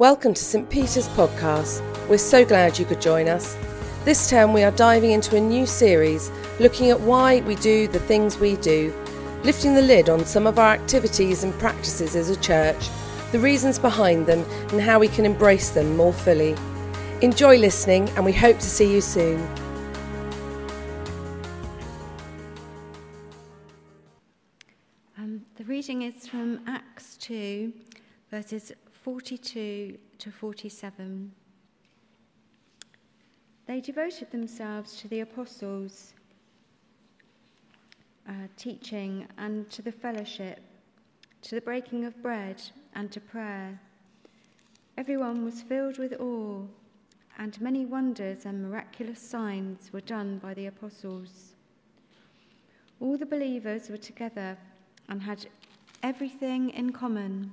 Welcome to St. Peter's Podcast. We're so glad you could join us. This term we are diving into a new series looking at why we do the things we do, lifting the lid on some of our activities and practices as a church, the reasons behind them and how we can embrace them more fully. Enjoy listening and we hope to see you soon. The reading is from Acts 2, verses 42 to 47. They devoted themselves to the apostles' teaching and to the fellowship, to the breaking of bread and to prayer. Everyone was filled with awe, and many wonders and miraculous signs were done by the apostles. All the believers were together and had everything in common.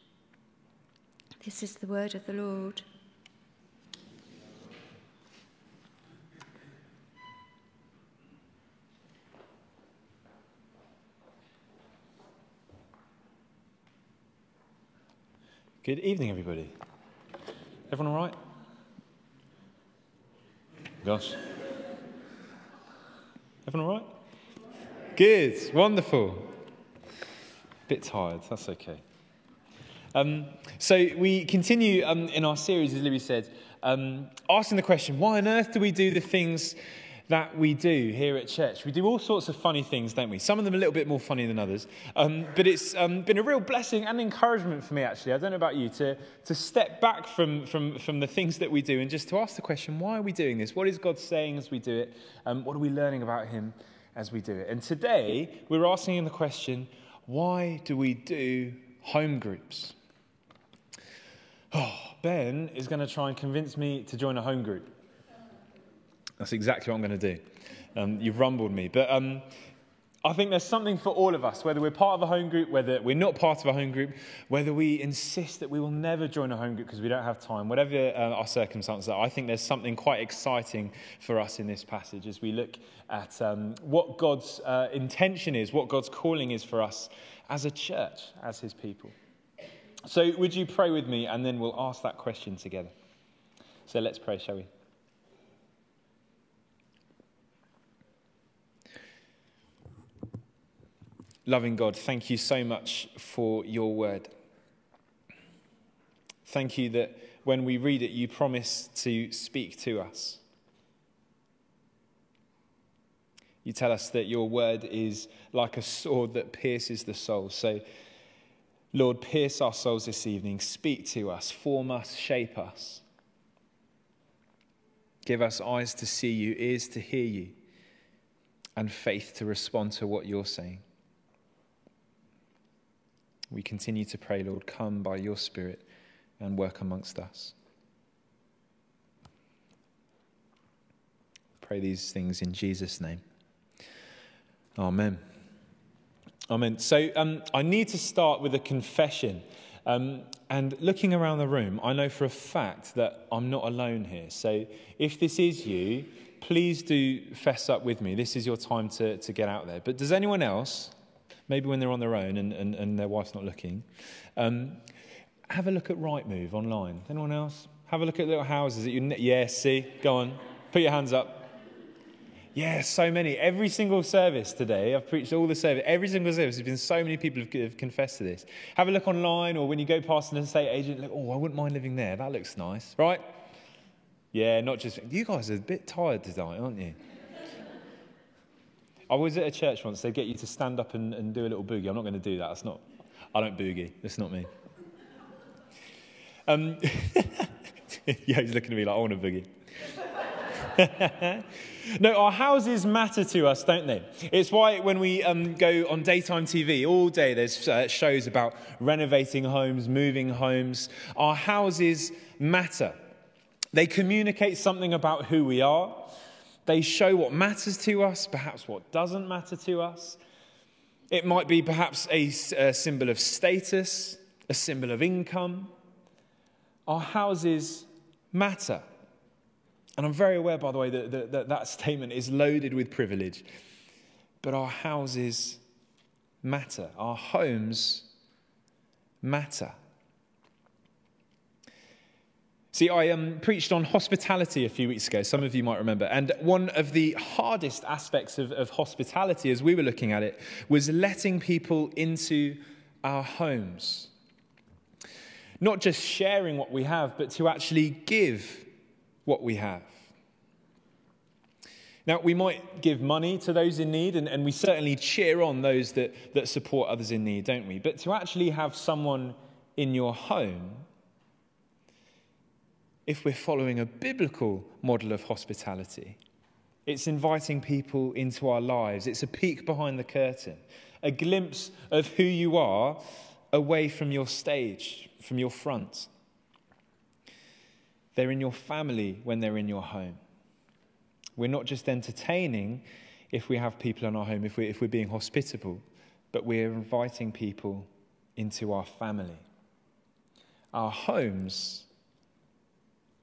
This is the word of the Lord. Good evening, everybody. Everyone all right? Gosh. Everyone all right? Good. Wonderful. Bit tired. That's okay. So we continue in our series, as Libby said, asking the question, why on earth do we do the things that we do here at church? We do all sorts of funny things, don't we? Some of them a little bit more funny than others. But it's been a real blessing and encouragement for me, actually. I don't know about you, to step back from the things that we do and just to ask the question, why are we doing this? What is God saying as we do it? What are we learning about him as we do it? And today we're asking him the question, why do we do home groups? Oh, Ben is going to try and convince me to join a home group. That's exactly what I'm going to do. You've rumbled me. But I think there's something for all of us, whether we're part of a home group, whether we're not part of a home group, whether we insist that we will never join a home group because we don't have time, whatever our circumstances are, I think there's something quite exciting for us in this passage as we look at what God's intention is, what God's calling is for us as a church, as his people. So would you pray with me, and then we'll ask that question together. So let's pray, shall we? Loving God, thank you so much for your word. Thank you that when we read it, you promise to speak to us. You tell us that your word is like a sword that pierces the soul. So Lord, pierce our souls this evening. Speak to us, form us, shape us. Give us eyes to see you, ears to hear you, and faith to respond to what you're saying. We continue to pray, Lord, come by your Spirit and work amongst us. Pray these things in Jesus' name. Amen. Amen. So I need to start with a confession. And looking around the room, I know for a fact that I'm not alone here. So if this is you, please do fess up with me. This is your time to get out there. But does anyone else, maybe when they're on their own and their wife's not looking, have a look at Rightmove online? Anyone else? Have a look at little houses. Yeah, see? Go on. Put your hands up. Yeah, so many. Every single service today, I've preached all the service. Every single service, there's been so many people who have confessed to this. Have a look online, or when you go past an estate agent, look, oh, I wouldn't mind living there. That looks nice, right? Yeah, not just, you guys are a bit tired tonight, aren't you? I was at a church once, they'd get you to stand up and do a little boogie. I'm not going to do that. That's not, I don't boogie. That's not me. Yeah, he's looking at me like, I want a boogie. No, our houses matter to us, don't they? It's why when we go on daytime TV all day, there's shows about renovating homes, moving homes. Our houses matter. They communicate something about who we are. They show what matters to us, perhaps what doesn't matter to us. It might be perhaps a symbol of status, a symbol of income. Our houses matter. And I'm very aware, by the way, that statement is loaded with privilege. But our houses matter. Our homes matter. See, I preached on hospitality a few weeks ago. Some of you might remember. And one of the hardest aspects of hospitality, as we were looking at it, was letting people into our homes. Not just sharing what we have, but to actually give what we have. Now, we might give money to those in need, and we certainly cheer on those that support others in need, don't we? But to actually have someone in your home, if we're following a biblical model of hospitality, it's inviting people into our lives. It's a peek behind the curtain, a glimpse of who you are away from your stage, from your front. They're in your family when they're in your home. We're not just entertaining if we have people in our home, if we're being hospitable, but we're inviting people into our family. Our homes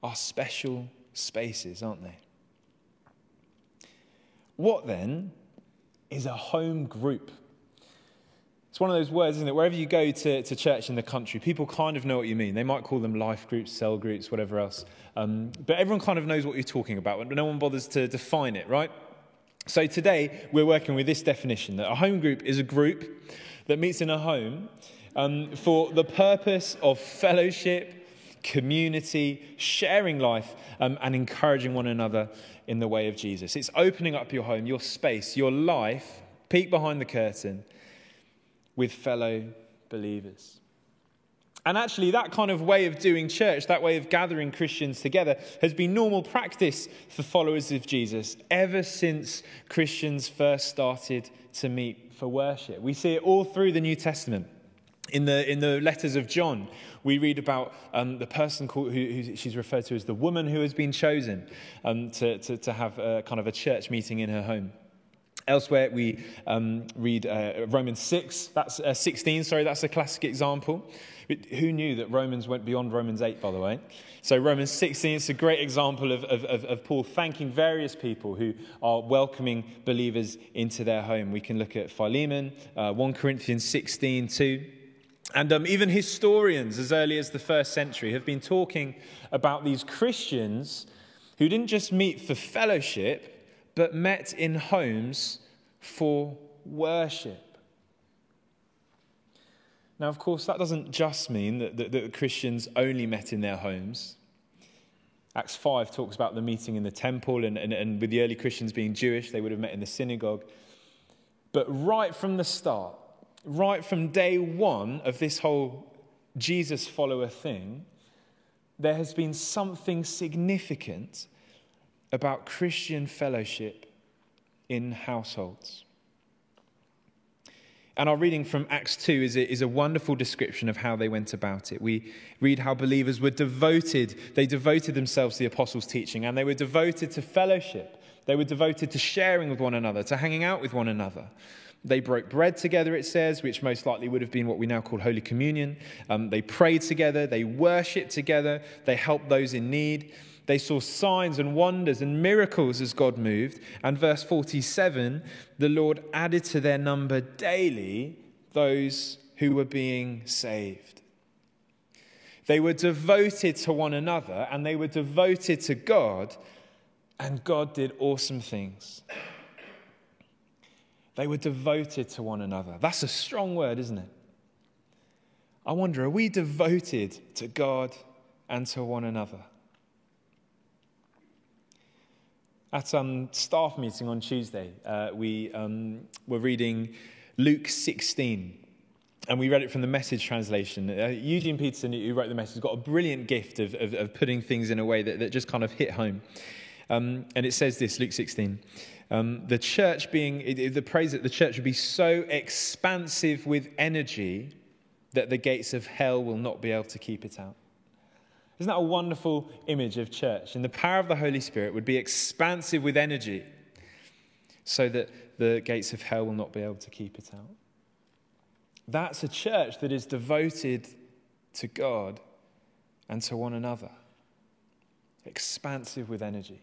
are special spaces, aren't they? What then is a home group? It's one of those words, isn't it? Wherever you go to church in the country, people kind of know what you mean. They might call them life groups, cell groups, whatever else. But everyone kind of knows what you're talking about. No one bothers to define it, right? So today, we're working with this definition, that a home group is a group that meets in a home for the purpose of fellowship, community, sharing life, and encouraging one another in the way of Jesus. It's opening up your home, your space, your life, peek behind the curtain, with fellow believers. And actually, that kind of way of doing church, that way of gathering Christians together, has been normal practice for followers of Jesus ever since Christians first started to meet for worship. We see it all through the New Testament. In the letters of John, we read about the person who she's referred to as the woman who has been chosen to have a kind of a church meeting in her home. Elsewhere, we read Romans 6, that's 16, sorry, that's a classic example. Who knew that Romans went beyond Romans 8, by the way? So Romans 16 is a great example of Paul thanking various people who are welcoming believers into their home. We can look at Philemon, 1 Corinthians 16, 2. And even historians as early as the first century have been talking about these Christians who didn't just meet for fellowship, but met in homes for worship. Now, of course, that doesn't just mean that Christians only met in their homes. Acts 5 talks about the meeting in the temple, and with the early Christians being Jewish, they would have met in the synagogue. But right from the start, right from day one of this whole Jesus follower thing, there has been something significant about Christian fellowship in households. And our reading from Acts 2 is a wonderful description of how they went about it. We read how believers were devoted. They devoted themselves to the apostles' teaching, and they were devoted to fellowship. They were devoted to sharing with one another, to hanging out with one another. They broke bread together, it says, which most likely would have been what we now call Holy Communion. They prayed together. They worshipped together. They helped those in need. They saw signs and wonders and miracles as God moved. And verse 47, the Lord added to their number daily those who were being saved. They were devoted to one another, and they were devoted to God, and God did awesome things. They were devoted to one another. That's a strong word, isn't it? I wonder, are we devoted to God and to one another? At a staff meeting on Tuesday, we were reading Luke 16, and we read it from the Message translation. Eugene Peterson, who wrote the Message, got a brilliant gift of putting things in a way that just kind of hit home. And it says this, Luke 16, the church being, the praise that the church would be so expansive with energy that the gates of hell will not be able to keep it out. Isn't that a wonderful image of church? And the power of the Holy Spirit would be expansive with energy so that the gates of hell will not be able to keep it out. That's a church that is devoted to God and to one another. Expansive with energy.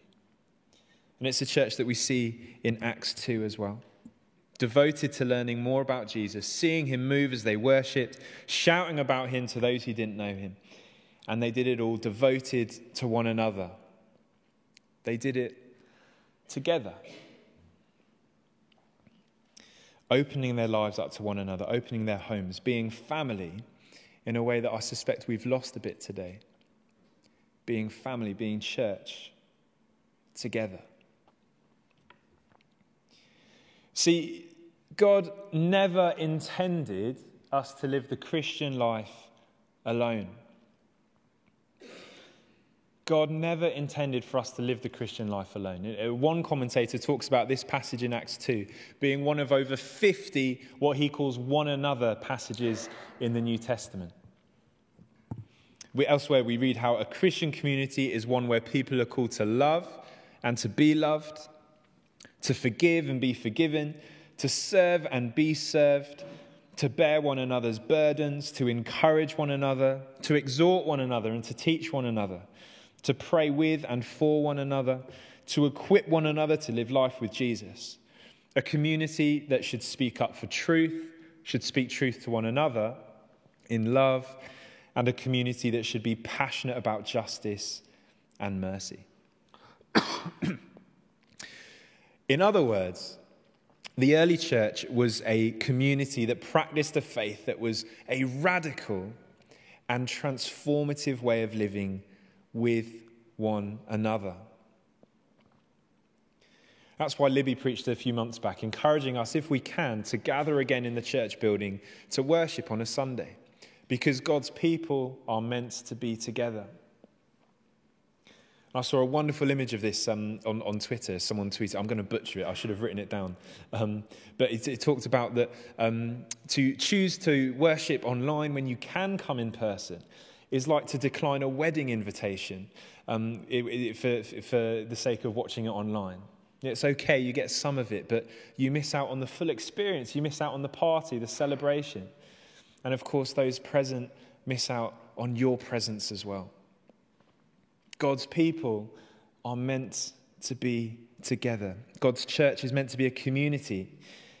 And it's a church that we see in Acts 2 as well. Devoted to learning more about Jesus, seeing him move as they worshipped, shouting about him to those who didn't know him. And they did it all devoted to one another. They did it together. Opening their lives up to one another, opening their homes, being family in a way that I suspect we've lost a bit today. Being family, being church together. See, God never intended us to live the Christian life alone. God never intended for us to live the Christian life alone. One commentator talks about this passage in Acts 2 being one of over 50 what he calls one another passages in the New Testament. Elsewhere we read how a Christian community is one where people are called to love and to be loved, to forgive and be forgiven, to serve and be served, to bear one another's burdens, to encourage one another, to exhort one another and to teach one another, to pray with and for one another, to equip one another to live life with Jesus. A community that should speak up for truth, should speak truth to one another in love, and a community that should be passionate about justice and mercy. In other words, the early church was a community that practiced a faith that was a radical and transformative way of living with one another. That's why Libby preached a few months back, encouraging us, if we can, to gather again in the church building to worship on a Sunday, because God's people are meant to be together. I saw a wonderful image of this on Twitter. Someone tweeted, I'm going to butcher it, I should have written it down. But it talked about that to choose to worship online when you can come in person is like to decline a wedding invitation for the sake of watching it online. It's okay, you get some of it, but you miss out on the full experience. You miss out on the party, the celebration. And of course, those present miss out on your presence as well. God's people are meant to be together. God's church is meant to be a community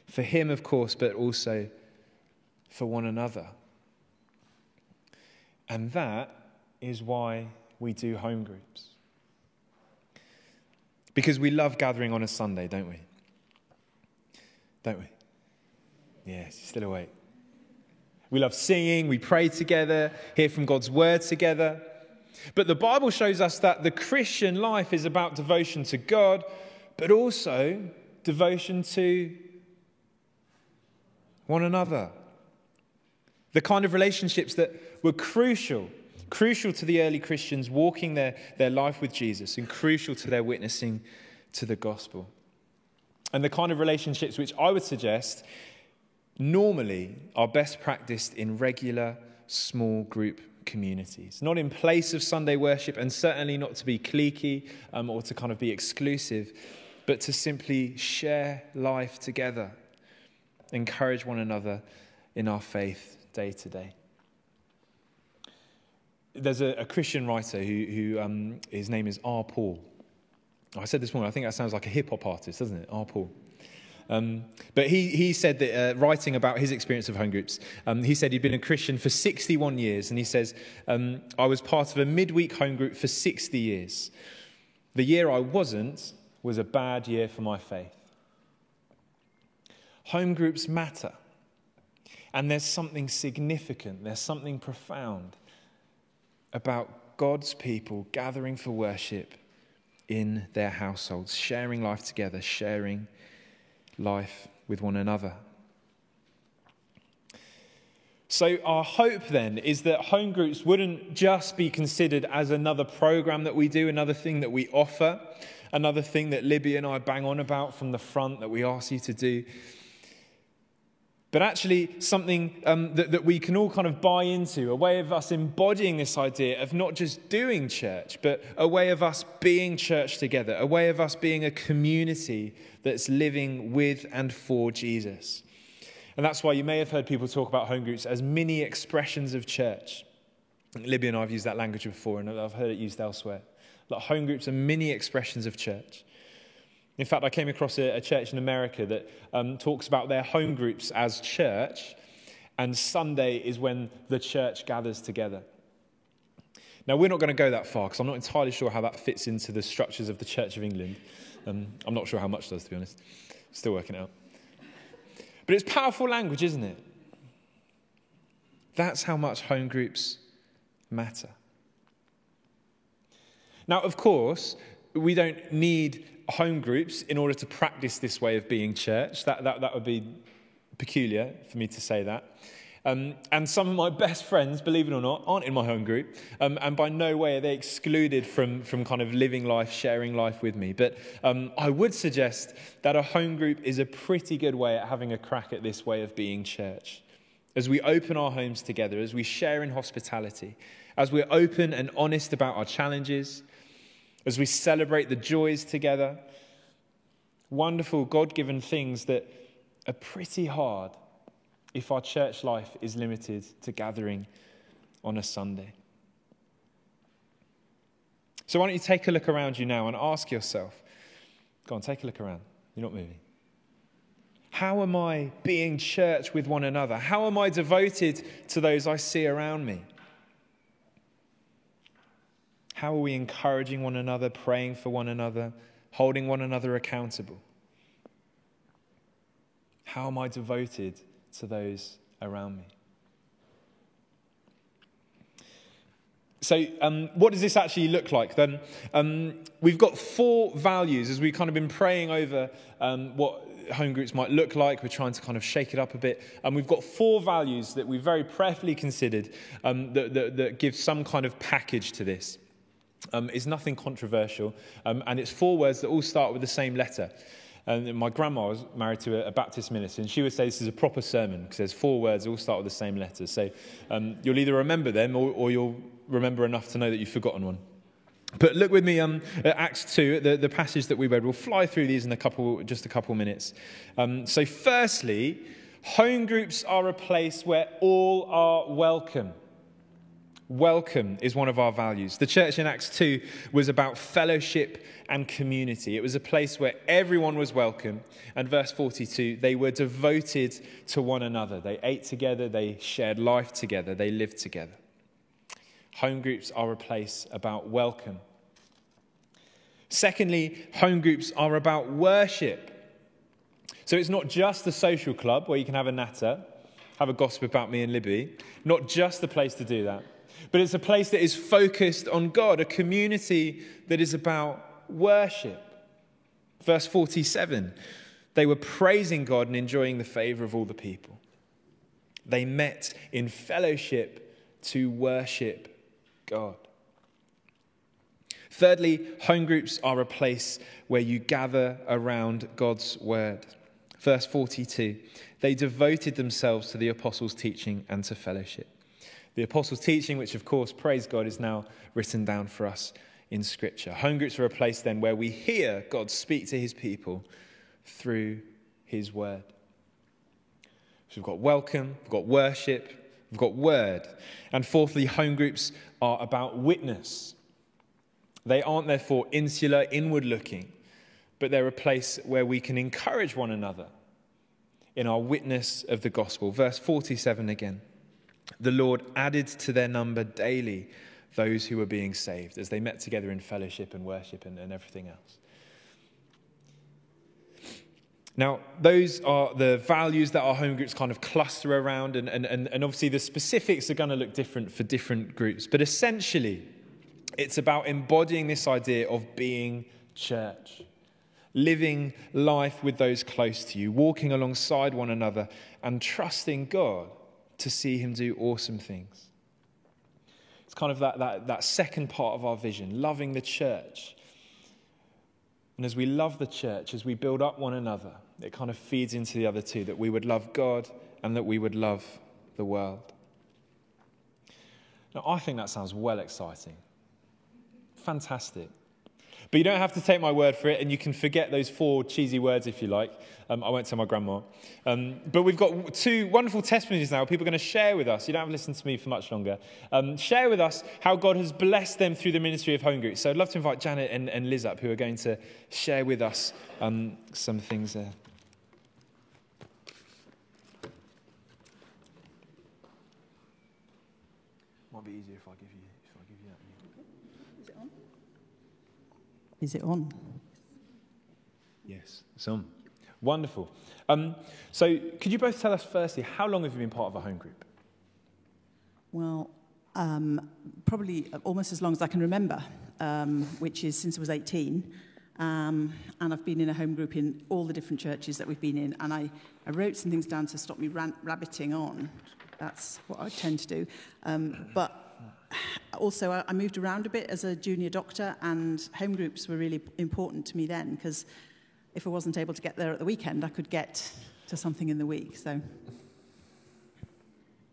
for him, of course, but also for one another. And that is why we do home groups. Because we love gathering on a Sunday, don't we? Don't we? Yes, you're still awake. We love singing, we pray together, hear from God's word together. But the Bible shows us that the Christian life is about devotion to God, but also devotion to one another. The kind of relationships that were crucial to the early Christians walking their life with Jesus and crucial to their witnessing to the gospel. And the kind of relationships which I would suggest normally are best practiced in regular small group communities, not in place of Sunday worship, and certainly not to be cliquey or to kind of be exclusive, but to simply share life together, encourage one another in our faith day to day. There's a Christian writer who his name is R. Paul. I said this morning, I think that sounds like a hip hop artist, doesn't it? R. Paul. But he said that writing about his experience of home groups, he said he'd been a Christian for 61 years, and he says, I was part of a midweek home group for 60 years. The year I wasn't was a bad year for my faith. Home groups matter, and there's something significant, there's something profound about God's people gathering for worship in their households, sharing life together, sharing life with one another. So our hope then is that home groups wouldn't just be considered as another program that we do, another thing that we offer, Another thing that Libby and I bang on about from the front that we ask you to do. But actually something that we can all kind of buy into, a way of us embodying this idea of not just doing church, but a way of us being church together, a way of us being a community that's living with and for Jesus. And that's why you may have heard people talk about home groups as mini expressions of church. Libby and I have used that language before, and I've heard it used elsewhere. Like home groups are mini expressions of church. In fact, I came across a church in America that talks about their home groups as church, and Sunday is when the church gathers together. Now, we're not going to go that far, because I'm not entirely sure how that fits into the structures of the Church of England. I'm not sure how much does, to be honest. Still working it out. But it's powerful language, isn't it? That's how much home groups matter. Now, of course, we don't need home groups in order to practice this way of being church. That would be peculiar for me to say that. And some of my best friends, believe it or not, aren't in my home group. And by no way are they excluded from kind of living life, sharing life with me. But I would suggest that a home group is a pretty good way at having a crack at this way of being church. As we open our homes together, as we share in hospitality, as we're open and honest about our challenges, as we celebrate the joys together, wonderful God-given things that are pretty hard if our church life is limited to gathering on a Sunday. So why don't you take a look around you now and ask yourself, go on, take a look around, you're not moving. How am I being church with one another? How am I devoted to those I see around me? How are we encouraging one another, praying for one another, holding one another accountable? How am I devoted to those around me? So what does this actually look like then? We've got four values as we've kind of been praying over what home groups might look like. We're trying to kind of shake it up a bit. And we've got four values that we very prayerfully considered that give some kind of package to this. It's nothing controversial, and it's four words that all start with the same letter. And my grandma was married to a Baptist minister, and she would say this is a proper sermon, because there's four words that all start with the same letter. So you'll either remember them, or you'll remember enough to know that you've forgotten one. But look with me at Acts 2, the passage that we read. We'll fly through these in just a couple minutes. So firstly, home groups are a place where all are welcome. Welcome is one of our values. The church in Acts 2 was about fellowship and community. It was a place where everyone was welcome. And verse 42, they were devoted to one another. They ate together, they shared life together, they lived together. Home groups are a place about welcome. Secondly, home groups are about worship. So it's not just the social club where you can have a natter, have a gossip about me and Libby. Not just the place to do that. But it's a place that is focused on God, a community that is about worship. Verse 47, they were praising God and enjoying the favor of all the people. They met in fellowship to worship God. Thirdly, home groups are a place where you gather around God's word. Verse 42, they devoted themselves to the apostles' teaching and to fellowship. The apostles' teaching, which of course, praise God, is now written down for us in Scripture. Home groups are a place then where we hear God speak to his people through his word. So we've got welcome, we've got worship, we've got word. And fourthly, home groups are about witness. They aren't therefore insular, inward-looking, but they're a place where we can encourage one another in our witness of the gospel. Verse 47 again. The Lord added to their number daily those who were being saved as they met together in fellowship and worship and everything else. Now, those are the values that our home groups kind of cluster around, and obviously the specifics are going to look different for different groups. But essentially, it's about embodying this idea of being church, living life with those close to you, walking alongside one another and trusting God to see him do awesome things. It's kind of that second part of our vision, loving the church. And as we love the church, as we build up one another, it kind of feeds into the other two, that we would love God and that we would love the world. Now, I think that sounds well exciting. Fantastic. But you don't have to take my word for it, and you can forget those four cheesy words if you like. I won't tell my grandma. But we've got two wonderful testimonies now. People are going to share with us. You don't have to listen to me for much longer. Share with us how God has blessed them through the ministry of home groups. So I'd love to invite Janet and Liz up, who are going to share with us some things there. Might be easier if I give you. Is it on? Yes, it's on. Wonderful. So could you both tell us firstly, how long have you been part of a home group? Well, probably almost as long as I can remember, which is since I was 18. And I've been in a home group in all the different churches that we've been in. And I wrote some things down to stop me rabbiting on. That's what I tend to do. But also, I moved around a bit as a junior doctor, and home groups were really important to me then, because if I wasn't able to get there at the weekend, I could get to something in the week. So,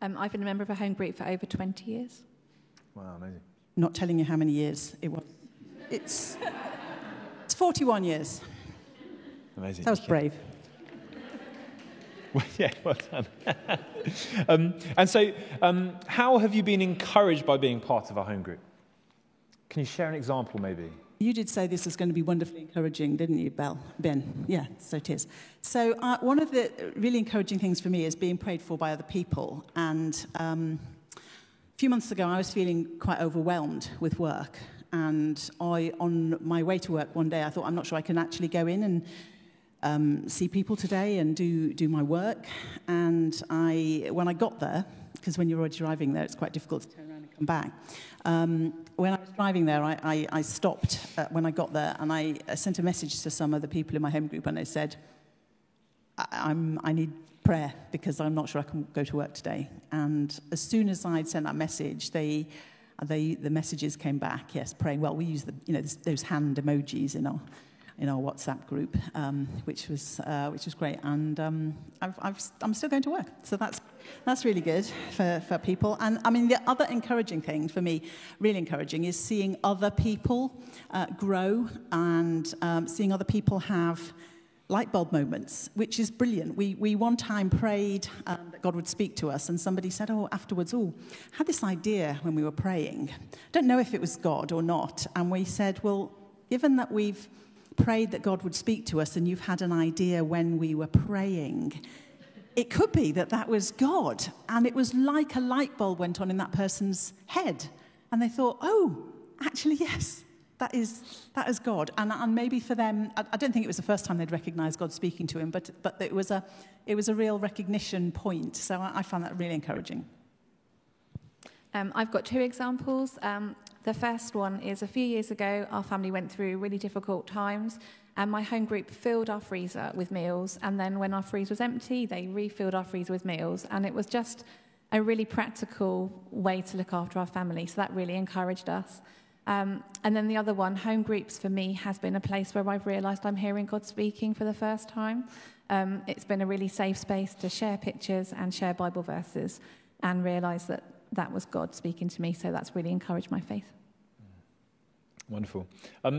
I've been a member of a home group for over 20 years. Wow, amazing. Not telling you how many years it was. It's 41 years. Amazing. That was brave. Well, yeah, well done. And so, how have you been encouraged by being part of a home group? Can you share an example, maybe? You did say this is going to be wonderfully encouraging, didn't you, Ben? Yeah, so it is. So one of the really encouraging things for me is being prayed for by other people. And a few months ago, I was feeling quite overwhelmed with work. And on my way to work one day, I thought, I'm not sure I can actually go in and see people today and do my work. And when I got there, because when you're already driving there, it's quite difficult to turn around and come back. When I was driving there, I stopped when I got there, and I sent a message to some of the people in my home group, and I said, I need prayer because I'm not sure I can go to work today. And as soon as I'd sent that message, the messages came back, yes, praying. Well, we use those hand emojis in our WhatsApp group, which was great, and I'm still going to work, so that's really good for people. And I mean, the other encouraging thing for me, really encouraging, is seeing other people grow and seeing other people have light bulb moments, which is brilliant. We one time prayed that God would speak to us, and somebody said, I had this idea when we were praying. Don't know if it was God or not, and we said, well, given that we've prayed that God would speak to us, and you've had an idea when we were praying, it could be that was God. And it was like a light bulb went on in that person's head, and they thought, oh, actually, yes, that is God. And maybe for them, I don't think it was the first time they'd recognised God speaking to him, but it was a real recognition point. So I found that really encouraging. I've got two examples. The first one is a few years ago, our family went through really difficult times, and my home group filled our freezer with meals. And then when our freezer was empty, they refilled our freezer with meals. And it was just a really practical way to look after our family. So that really encouraged us. And then the other one, home groups for me has been a place where I've realised I'm hearing God speaking for the first time. It's been a really safe space to share pictures and share Bible verses and realise that was God speaking to me, so that's really encouraged my faith. Wonderful.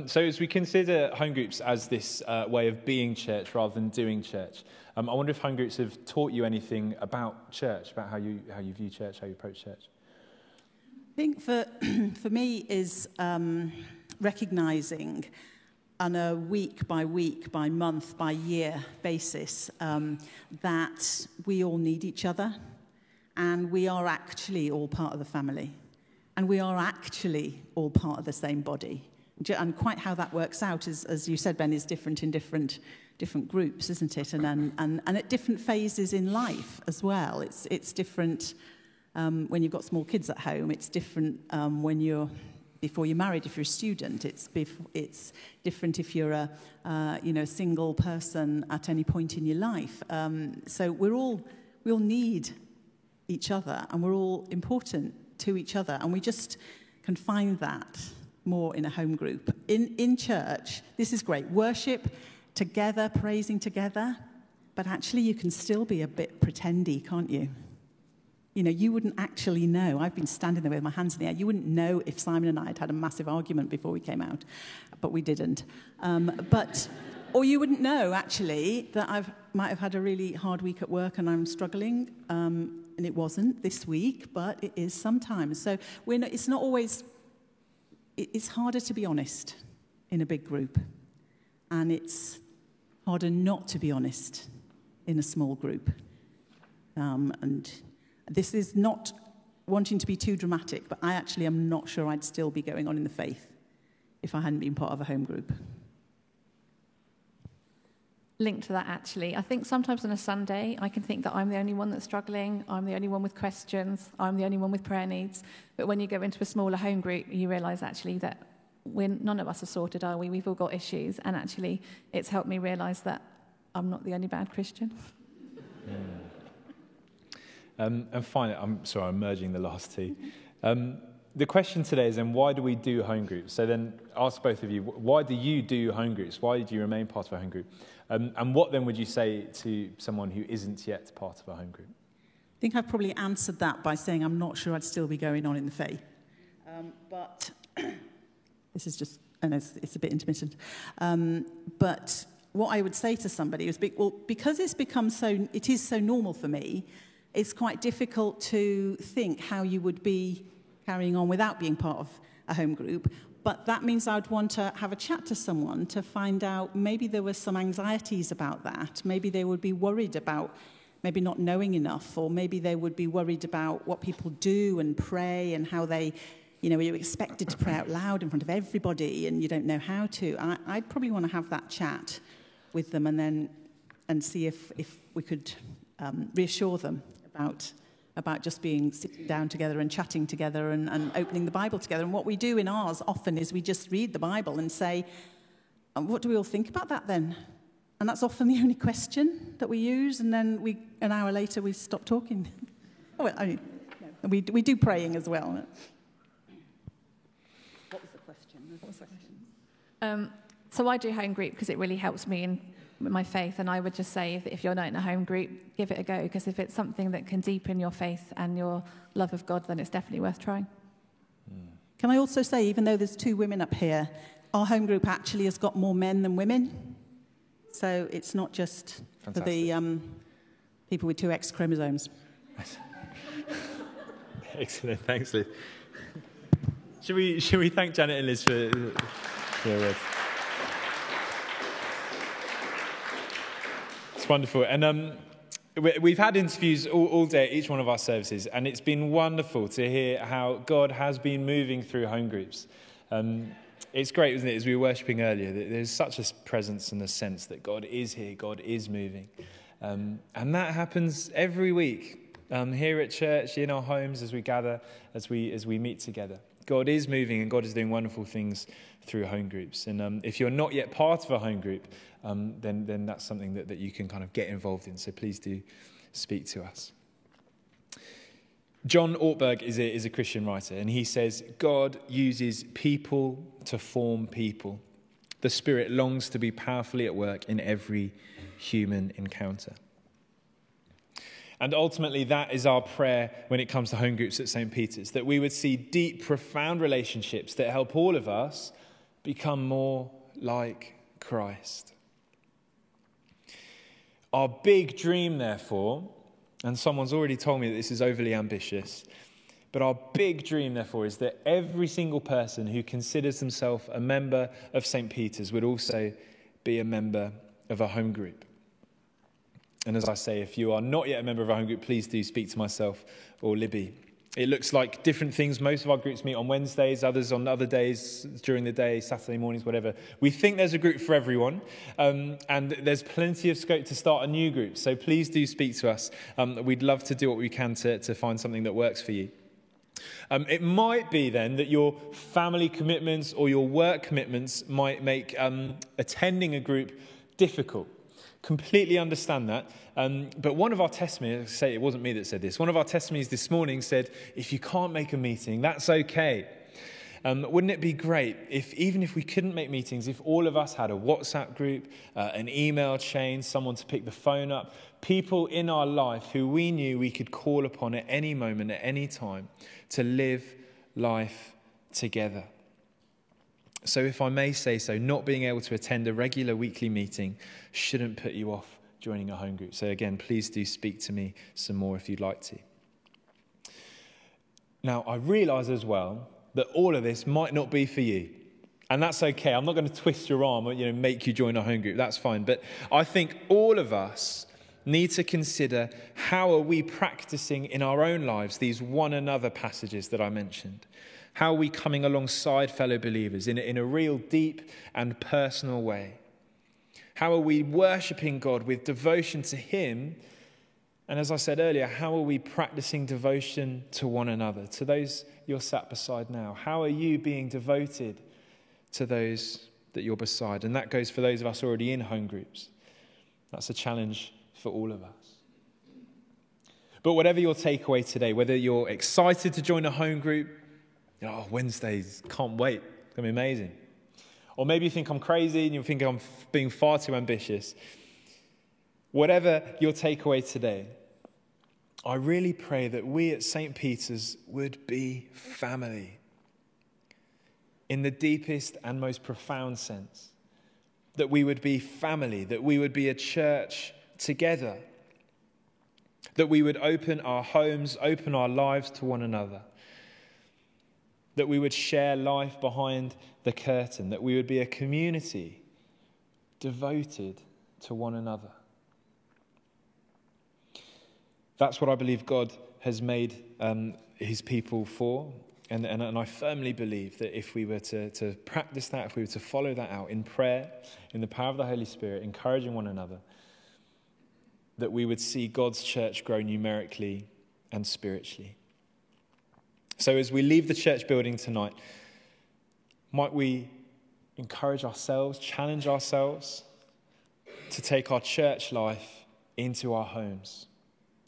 So as we consider home groups as this way of being church rather than doing church, I wonder if home groups have taught you anything about church, about how you view church, how you approach church. I think for me is recognising on a week by week, by month, by year basis that we all need each other. And we are actually all part of the family. And we are actually all part of the same body. And quite how that works out, as you said, Ben, is different in different groups, isn't it? And at different phases in life as well. It's different when you've got small kids at home. It's different when you're before you're married, if you're a student. It's different if you're a single person at any point in your life. So we all need each other, and we're all important to each other, and we just can find that more in a home group. In church, this is great. Worship together, praising together. But actually, you can still be a bit pretendy, can't you? You know, you wouldn't actually know. I've been standing there with my hands in the air. You wouldn't know if Simon and I had had a massive argument before we came out. But we didn't. Or you wouldn't know, actually, that I might have had a really hard week at work and I'm struggling. And it wasn't this week, but it is sometimes. So it's not always... It's harder to be honest in a big group. And it's harder not to be honest in a small group. And this is not wanting to be too dramatic, but I actually am not sure I'd still be going on in the faith if I hadn't been part of a home group. Linked to that, actually, I think sometimes on a Sunday, I can think that I'm the only one that's struggling, I'm the only one with questions, I'm the only one with prayer needs. But when you go into a smaller home group, you realise, actually, that none of us are sorted, are we? We've all got issues. And actually, it's helped me realise that I'm not the only bad Christian. And finally, I'm merging the last two. The question today is then, why do we do home groups? So then ask both of you, why do you do home groups? Why do you remain part of a home group? And what then would you say to someone who isn't yet part of a home group? I think I've probably answered that by saying I'm not sure I'd still be going on in the faith. But this is just, and it's a bit intermittent. But what I would say to somebody is, because it is so normal for me, it's quite difficult to think how you would be carrying on without being part of a home group. But that means I'd want to have a chat to someone to find out maybe there were some anxieties about that. Maybe they would be worried about maybe not knowing enough, or maybe they would be worried about what people do and pray and how they, you're expected to pray out loud in front of everybody and you don't know how to. I'd probably want to have that chat with them and see if we could reassure them about just being sitting down together and chatting together and opening the Bible together. And what we do in ours often is we just read the Bible and say, what do we all think about that then? And that's often the only question that we use, and then an hour later we stop talking. We do praying as well. What was the question? So I do home group because it really helps me in my faith, and I would just say that if you're not in a home group, give it a go, because if it's something that can deepen your faith and your love of God, then it's definitely worth trying. Can I also say, even though there's two women up here, our home group actually has got more men than women, so it's not just fantastic for the people with two X chromosomes. Excellent, thanks Liz. Should we thank Janet and Liz for their words? Wonderful. And we've had interviews all day at each one of our services, and it's been wonderful to hear how God has been moving through home groups. It's great, isn't it, as we were worshipping earlier, that there's such a presence and a sense that God is here, God is moving. And that happens every week, here at church, in our homes, as we gather, as we meet together. God is moving and God is doing wonderful things through home groups. And if you're not yet part of a home group, then that's something that you can kind of get involved in. So please do speak to us. John Ortberg is a Christian writer, and he says, God uses people to form people. The Spirit longs to be powerfully at work in every human encounter. And ultimately, that is our prayer when it comes to home groups at St. Peter's, that we would see deep, profound relationships that help all of us become more like Christ. Our big dream, therefore, and someone's already told me that this is overly ambitious, but our big dream, therefore, is that every single person who considers themselves a member of St. Peter's would also be a member of a home group. And as I say, if you are not yet a member of our home group, please do speak to myself or Libby. It looks like different things. Most of our groups meet on Wednesdays, others on other days during the day, Saturday mornings, whatever. We think there's a group for everyone, and there's plenty of scope to start a new group. So please do speak to us. We'd love to do what we can to find something that works for you. It might be then that your family commitments or your work commitments might make attending a group difficult. Completely understand that, but one of our testimonies, say it wasn't me that said this, one of our testimonies this morning said, if you can't make a meeting, that's okay. Wouldn't it be great if, even if we couldn't make meetings, if all of us had a WhatsApp group, an email chain, someone to pick the phone up, people in our life who we knew we could call upon at any moment, at any time, to live life together. So if I may say so, not being able to attend a regular weekly meeting shouldn't put you off joining a home group. So again, please do speak to me some more if you'd like to. Now, I realise as well that all of this might not be for you. And that's okay. I'm not going to twist your arm or, make you join a home group. That's fine. But I think all of us need to consider, how are we practicing in our own lives these one another passages that I mentioned? How are we coming alongside fellow believers in a real deep and personal way? How are we worshipping God with devotion to him? And as I said earlier, how are we practicing devotion to one another, to those you're sat beside now? How are you being devoted to those that you're beside? And that goes for those of us already in home groups. That's a challenge for all of us. But whatever your takeaway today, whether you're excited to join a home group, Wednesdays, can't wait, it's going to be amazing. Or maybe you think I'm crazy and you think I'm being far too ambitious. Whatever your takeaway today, I really pray that we at St. Peter's would be family in the deepest and most profound sense. That we would be family, that we would be a church together, that we would open our homes, open our lives to one another, that we would share life behind the curtain, that we would be a community devoted to one another. That's what I believe God has made his people for, and I firmly believe that if we were to practice that, if we were to follow that out in prayer, in the power of the Holy Spirit, encouraging one another, that we would see God's church grow numerically and spiritually. So as we leave the church building tonight, might we encourage ourselves, challenge ourselves to take our church life into our homes,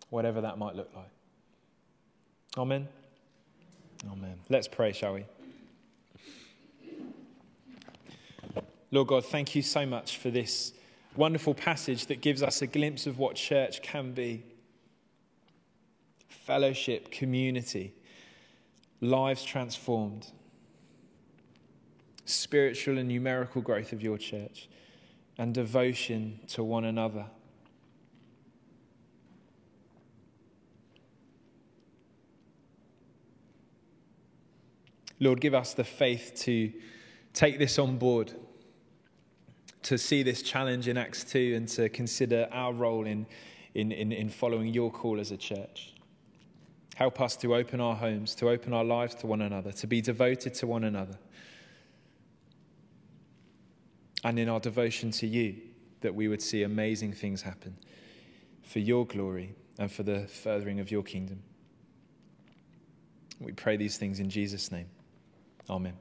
whatever that might look like. Amen? Amen. Let's pray, shall we? Lord God, thank you so much for this wonderful passage that gives us a glimpse of what church can be. Fellowship, community. Lives transformed, spiritual and numerical growth of your church, and devotion to one another. Lord, give us the faith to take this on board, to see this challenge in Acts 2 and to consider our role in following your call as a church. Help us to open our homes, to open our lives to one another, to be devoted to one another. And in our devotion to you, that we would see amazing things happen for your glory and for the furthering of your kingdom. We pray these things in Jesus' name. Amen.